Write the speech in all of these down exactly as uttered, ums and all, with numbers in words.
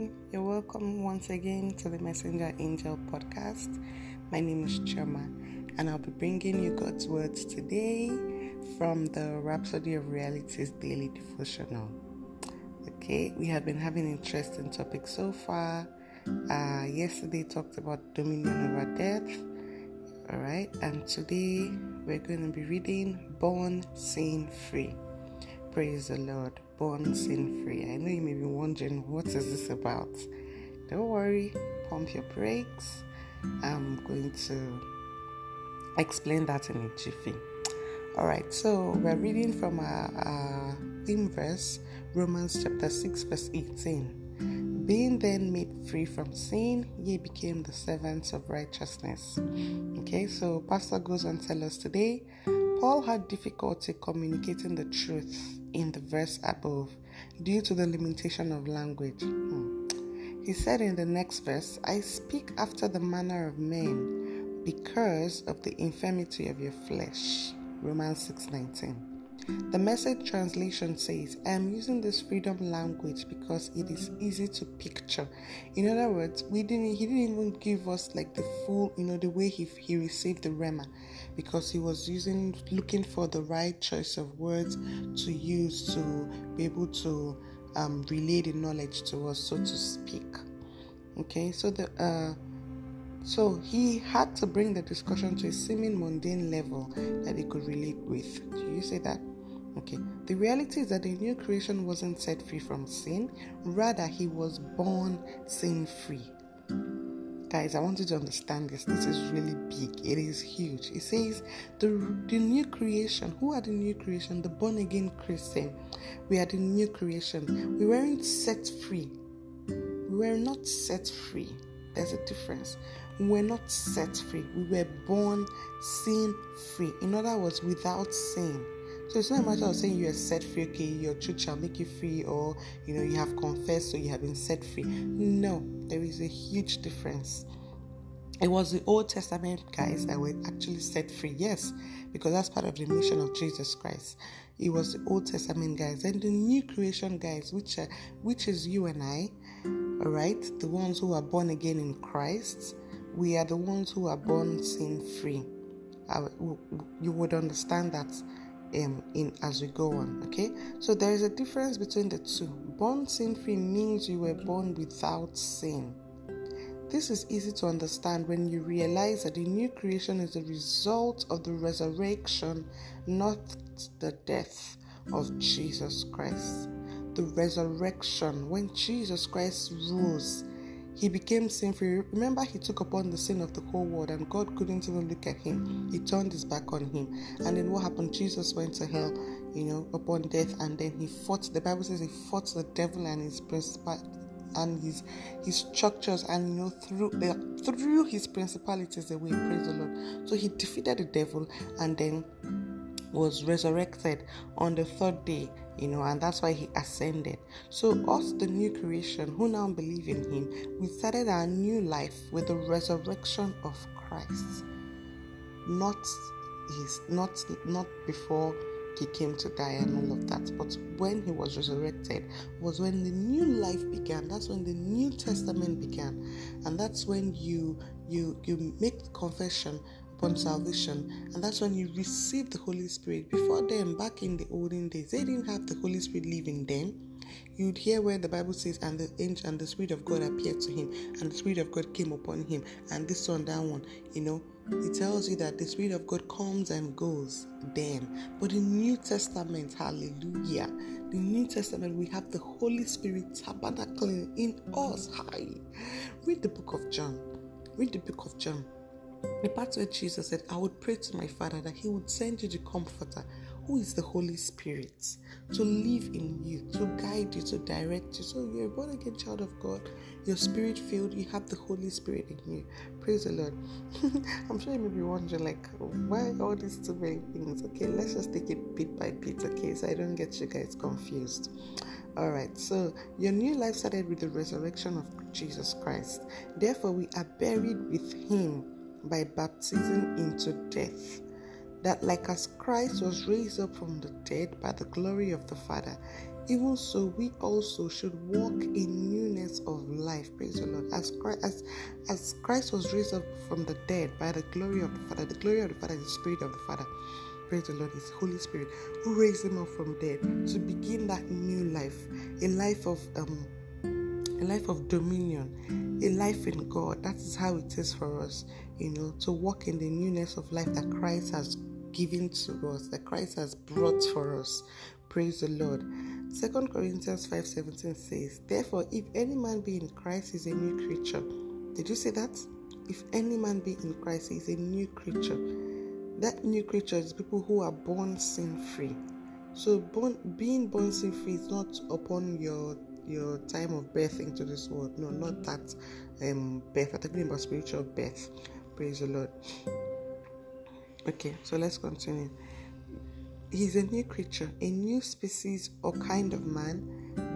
everyone. You're welcome once again to the Messenger Angel Podcast. My name is Rema, and I'll be bringing you God's words today from the Rhapsody of Realities Daily Devotional. Okay, we have been having interesting topics so far. Uh, yesterday talked about dominion over death. All right, and today we're going to be reading Born Sin Free. Praise the Lord, born sin free. I know you may be wondering, what is this about? Don't worry, pump your brakes. I'm going to explain that in a jiffy. All right, so we're reading from our, our theme verse, Romans chapter six, verse eighteen. Being then made free from sin, ye became the servants of righteousness. Okay, so Pastor goes on to tell us today, Paul had difficulty communicating the truth in the verse above due to the limitation of language. Hmm. He said in the next verse, I speak after the manner of men because of the infirmity of your flesh. Romans six nineteen. The Message translation says, I am using this freedom language because it is easy to picture. In other words, we didn't he didn't even give us like the full, you know, the way he he received the Rema, because he was using looking for the right choice of words to use to be able to um, relay the knowledge to us, so to speak. Okay, so the uh So he had to bring the discussion to a seeming mundane level that he could relate with. Do you see that? Okay. The reality is that the new creation wasn't set free from sin. Rather, he was born sin-free. Guys, I want you to understand this. This is really big. It is huge. It says the, the new creation. Who are the new creation? The born-again Christian. We are the new creation. We weren't set free. We were not set free. There's a difference. We were not set free. We were born sin-free. In other words, without sin. So it's not a matter of saying you are set free, okay, your truth shall make you free, or, you know, you have confessed, so you have been set free. No, there is a huge difference. It was the Old Testament guys that were actually set free, yes, because that's part of the mission of Jesus Christ. It was the Old Testament guys. And the new creation guys, which are, which is you and I, all right, the ones who are born again in Christ, we are the ones who are born sin-free. I, you would understand that um, in as we go on, okay? So there is a difference between the two. Born sin-free means you were born without sin. This is easy to understand when you realize that the new creation is the result of the resurrection, not the death of Jesus Christ. The resurrection, when Jesus Christ rose, he became sin-free. Remember, he took upon the sin of the whole world, and God couldn't even look at him. He turned his back on him. And then what happened? Jesus went to hell, you know, upon death, and then he fought. The Bible says he fought the devil and his principal and his his structures, and you know, through uh, through his principalities away. Praise the Lord. So he defeated the devil, and then was resurrected on the third day, you know, and that's why he ascended. So us, the new creation, who now believe in him, we started our new life with the resurrection of Christ, not his, not not before he came to die and all of that, but when he was resurrected was when the new life began. That's when the New Testament began, and that's when you you you make the confession upon salvation, and that's when you receive the Holy Spirit. Before them, back in the olden days, they didn't have the Holy Spirit living them. You'd hear where the Bible says, and the angel and the Spirit of God appeared to him, and the Spirit of God came upon him, and this one, that one, you know, it tells you that the Spirit of God comes and goes then. But the New Testament, hallelujah, the New Testament, we have the Holy Spirit tabernacling in us. Hi, read the book of John, read the book of John. The part where Jesus said, I would pray to my Father that he would send you the Comforter, who is the Holy Spirit, to live in you, to guide you, to direct you. So you're a born-again child of God, your spirit filled, you have the Holy Spirit in you. Praise the Lord. I'm sure you may be wondering, like, why all these too many things? Okay, let's just take it bit by bit, okay, so I don't get you guys confused. All right, so your new life started with the resurrection of Jesus Christ. Therefore, we are buried with him by baptism into death, that like as Christ was raised up from the dead by the glory of the Father, even so we also should walk in newness of life. Praise the Lord. As Christ, as, as Christ was raised up from the dead by the glory of the Father, the glory of the Father is the Spirit of the Father. Praise the Lord, His Holy Spirit, who raised Him up from dead to begin that new life, a life of um, a life of dominion, a life in God. That is how it is for us, you know, to walk in the newness of life that Christ has given to us, that Christ has brought for us. Praise the Lord. Second Corinthians five seventeen says, "Therefore, if any man be in Christ, he is a new creature." Did you see that? If any man be in Christ, he is a new creature. That new creature is people who are born sin-free. So born, being born sin-free is not upon your your time of birth into this world. No, not that um, birth. I'm talking about spiritual birth. Praise the Lord. Okay, so let's continue. He's a new creature, a new species or kind of man,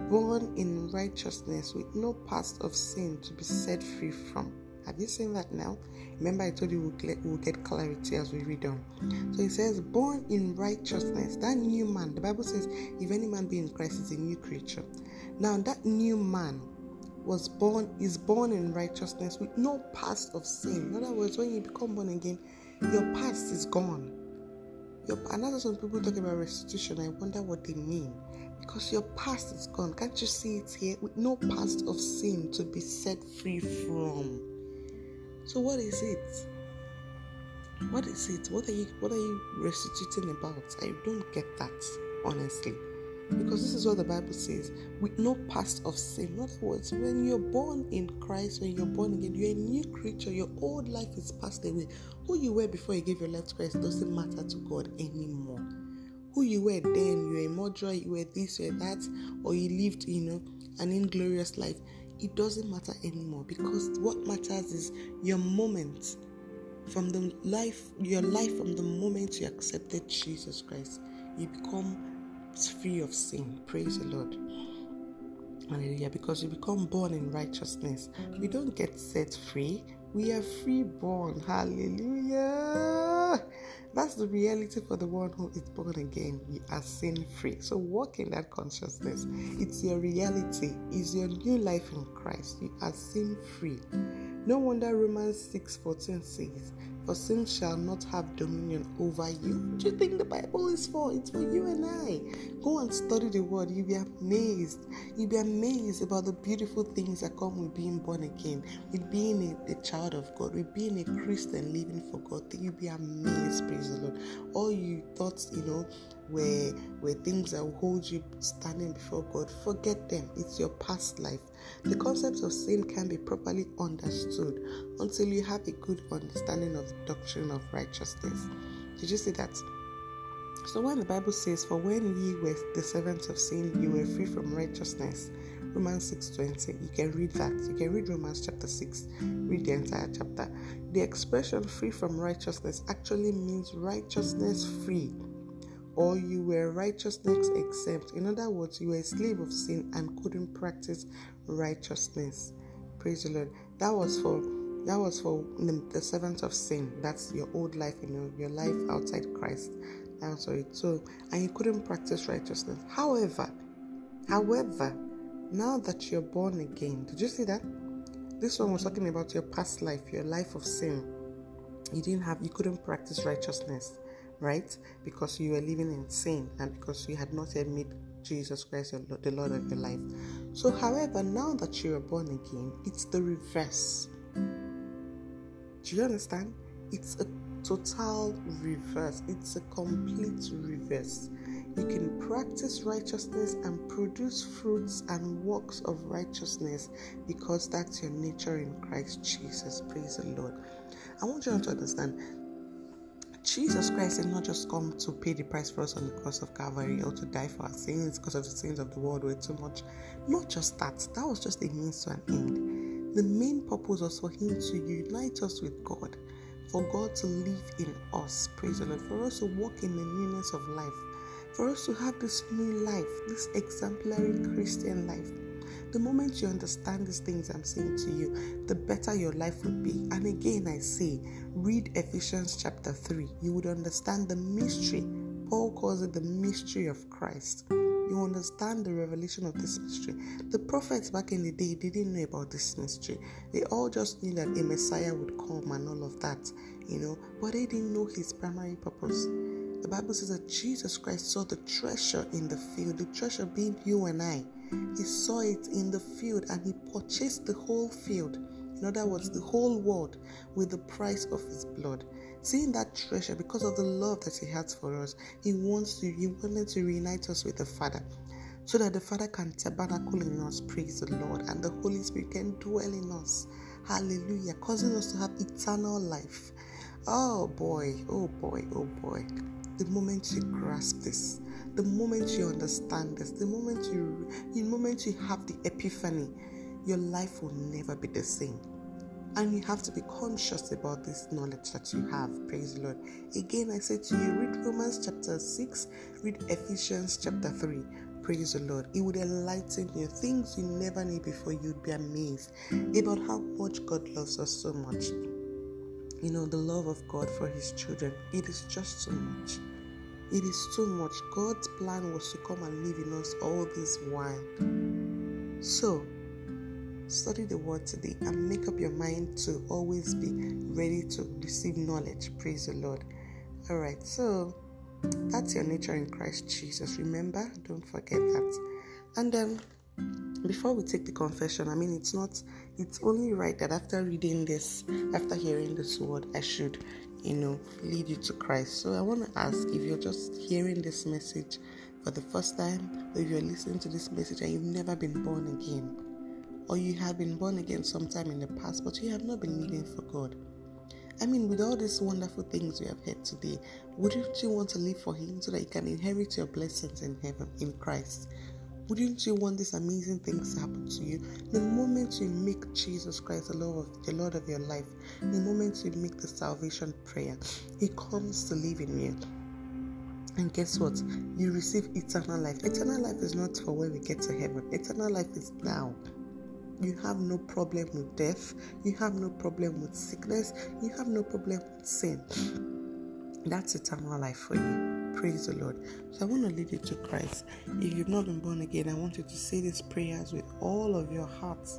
born in righteousness with no past of sin to be set free from. Have you seen that now? Remember, I told you we'll get, we'll get clarity as we read on. So it says, born in righteousness. That new man, the Bible says, if any man be in Christ, is a new creature. Now, that new man was born, is born in righteousness with no past of sin. In other words, when you become born again, your past is gone. Your, and that's when people talk about restitution, I wonder what they mean. Because your past is gone. Can't you see it here? With no past of sin to be set free from. So what is it? What is it? What are you what are you restituting about? I don't get that, honestly. Because this is what the Bible says, with no past of sin. In other words, when you're born in Christ, when you're born again, you're a new creature, your old life is passed away. Who you were before you gave your life to Christ doesn't matter to God anymore. Who you were then, you were a murderer, you were this, you were that, or you lived, you know, an inglorious life. It doesn't matter anymore, because what matters is your moment from the life, your life from the moment you accepted Jesus Christ. You become free of sin. Praise the Lord. Hallelujah. Because you become born in righteousness. We don't get set free. We are freeborn. Hallelujah. That's the reality for the one who is born again. We are sin-free. So walk in that consciousness. It's your reality. It's your new life in Christ. You are sin-free. No wonder Romans six fourteen says, "For sin shall not have dominion over you." What do you think the Bible is for? It's for you and I. Go and study the word. You'll be amazed. You'll be amazed about the beautiful things that come with being born again, with being a, a child of God, with being a Christian living for God. You'll be amazed, praise the Lord. All you thoughts, you know, were, were things that will hold you standing before God. Forget them. It's your past life. The concept of sin can be properly understood until you have a good understanding of the doctrine of righteousness. Did you see that? So when the Bible says, "For when ye were the servants of sin, you were free from righteousness," Romans six twenty, you can read that. You can read Romans chapter six, read the entire chapter. The expression "free from righteousness" actually means righteousness free, or you were righteousness exempt. In other words, you were a slave of sin and couldn't practice righteousness. Praise the Lord. That was for that was for the servants of sin. That's your old life, you know, your life outside Christ. I'm sorry. So, and you couldn't practice righteousness. However, however, now that you're born again, did you see that? This one was talking about your past life, your life of sin. You didn't have, you couldn't practice righteousness, right? Because you were living in sin and because you had not yet made Jesus Christ your Lord, the Lord of your life. So, however, now that you are born again, it's the reverse. Do you understand? It's a total reverse. It's a complete reverse. You can practice righteousness and produce fruits and works of righteousness because that's your nature in Christ Jesus. Praise the Lord. I want you to understand, Jesus Christ did not just come to pay the price for us on the cross of Calvary or to die for our sins because of the sins of the world were too much. Not just that. That was just a means to an end. The main purpose was for Him to unite us with God, for God to live in us. Praise the Lord. For us to walk in the newness of life. For us to have this new life, this exemplary Christian life. The moment you understand these things I'm saying to you, the better your life would be. And again, I say, read Ephesians chapter three. You would understand the mystery. Paul calls it the mystery of Christ. You understand the revelation of this mystery. The prophets back in the day didn't know about this mystery. They all just knew that a Messiah would come and all of that, you know, but they didn't know his primary purpose. The Bible says that Jesus Christ saw the treasure in the field, the treasure being you and I. He saw it in the field and he purchased the whole field. In other words, the whole world with the price of his blood. Seeing that treasure, because of the love that he has for us, he wants to, he wanted to reunite us with the Father, so that the Father can tabernacle in us, praise the Lord, and the Holy Spirit can dwell in us. Hallelujah, causing us to have eternal life. Oh boy, oh boy, oh boy. The moment you grasp this, the moment you understand this, the moment you, the moment you have the epiphany, your life will never be the same. And you have to be conscious about this knowledge that you have. Praise the Lord. Again, I say to you, read Romans chapter six, read Ephesians chapter three. Praise the Lord. It would enlighten you. Things you never knew before, you'd be amazed about how much God loves us so much. You know, the love of God for his children, it is just so much. It is too much. God's plan was to come and live in us all this while. So, study the word today and make up your mind to always be ready to receive knowledge. Praise the Lord. All right, so that's your nature in Christ Jesus. Remember, don't forget that. And um, before we take the confession, I mean, it's not, it's only right that after reading this, after hearing this word, I should, you know, lead you to Christ. So I want to ask, if you're just hearing this message for the first time, or if you're listening to this message and you've never been born again, or you have been born again sometime in the past, but you have not been living for God. I mean, with all these wonderful things we have heard today, wouldn't you want to live for him so that you can inherit your blessings in heaven, in Christ? Wouldn't you want these amazing things to happen to you? The moment you make Jesus Christ the Lord of, the Lord of your life, the moment you make the salvation prayer, he comes to live in you. And guess what? You receive eternal life. Eternal life is not for when we get to heaven. Eternal life is now. You have no problem with death. You have no problem with sickness. You have no problem with sin. That's eternal life for you. Praise the Lord. So I want to lead you to Christ. If you've not been born again, I want you to say these prayers with all of your heart.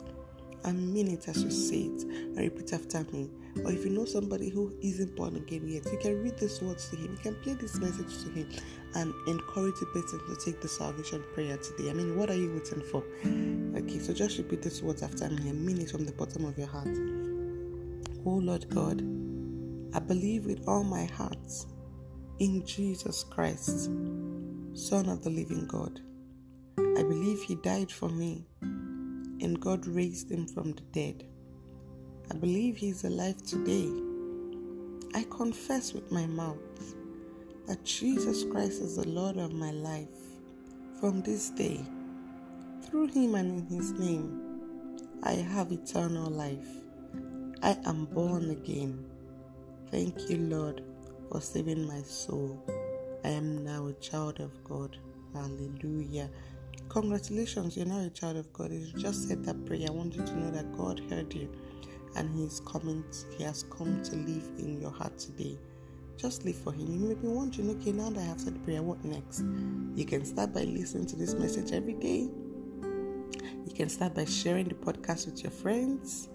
And mean it as you say it. And repeat after me. Or if you know somebody who isn't born again yet, you can read these words to him. You can play this message to him. And encourage the person to take the salvation prayer today. I mean, what are you waiting for? Okay, so just repeat these words after me and mean it from the bottom of your heart. Oh Lord God, I believe with all my heart in Jesus Christ, Son of the living God. I believe he died for me and God raised him from the dead. I believe he is alive today. I confess with my mouth that Jesus Christ is the Lord of my life from this day. Through him and in his name, I have eternal life. I am born again. Thank you, Lord, for saving my soul. I am now a child of God. Hallelujah. Congratulations, you're now a child of God. You just said that prayer. I want you to know that God heard you and he is coming. He has come to live in your heart today. Just live for him. You may be wondering, okay, now that I have said the prayer, what next? You can start by listening to this message every day. You can start by sharing the podcast with your friends.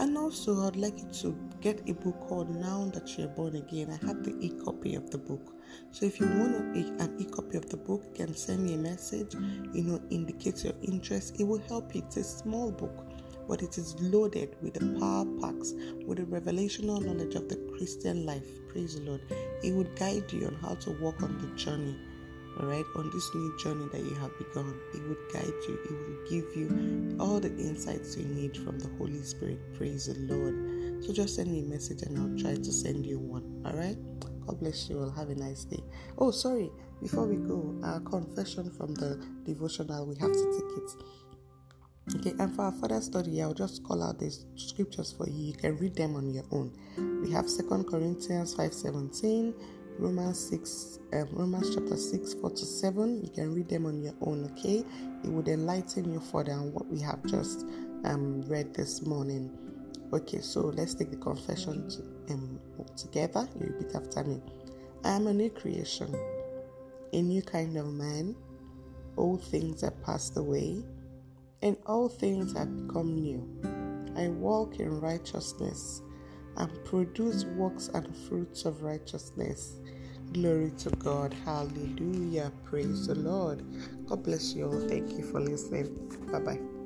And also, I'd like you to get a book called Now That You're Born Again. I have the e-copy of the book. So if you want an e-copy of the book, you can send me a message, you know, indicate your interest. It will help you. It's a small book, but it is loaded with the power packs, with the revelational knowledge of the Christian life. Praise the Lord. It will guide you on how to walk on the journey. Alright, on this new journey that you have begun, it would guide you, it will give you all the insights you need from the Holy Spirit. Praise the Lord. So just send me a message and I'll try to send you one. Alright, God bless you all. Have a nice day. Oh, sorry, before we go, our confession from the devotional, we have to take it. Okay, and for our further study, I'll just call out these scriptures for you. You can read them on your own. We have Second Corinthians five seventeen. Romans six, uh, Romans chapter six, four to seven. You can read them on your own, okay? It would enlighten you further on what we have just um, read this morning. Okay, so let's take the confession to, um, together. You repeat after me. I am a new creation, a new kind of man. Old things have passed away, and all things have become new. I walk in righteousness and produce works and fruits of righteousness. Glory to God. Hallelujah. Praise the Lord. God bless you all. Thank you for listening. Bye-bye.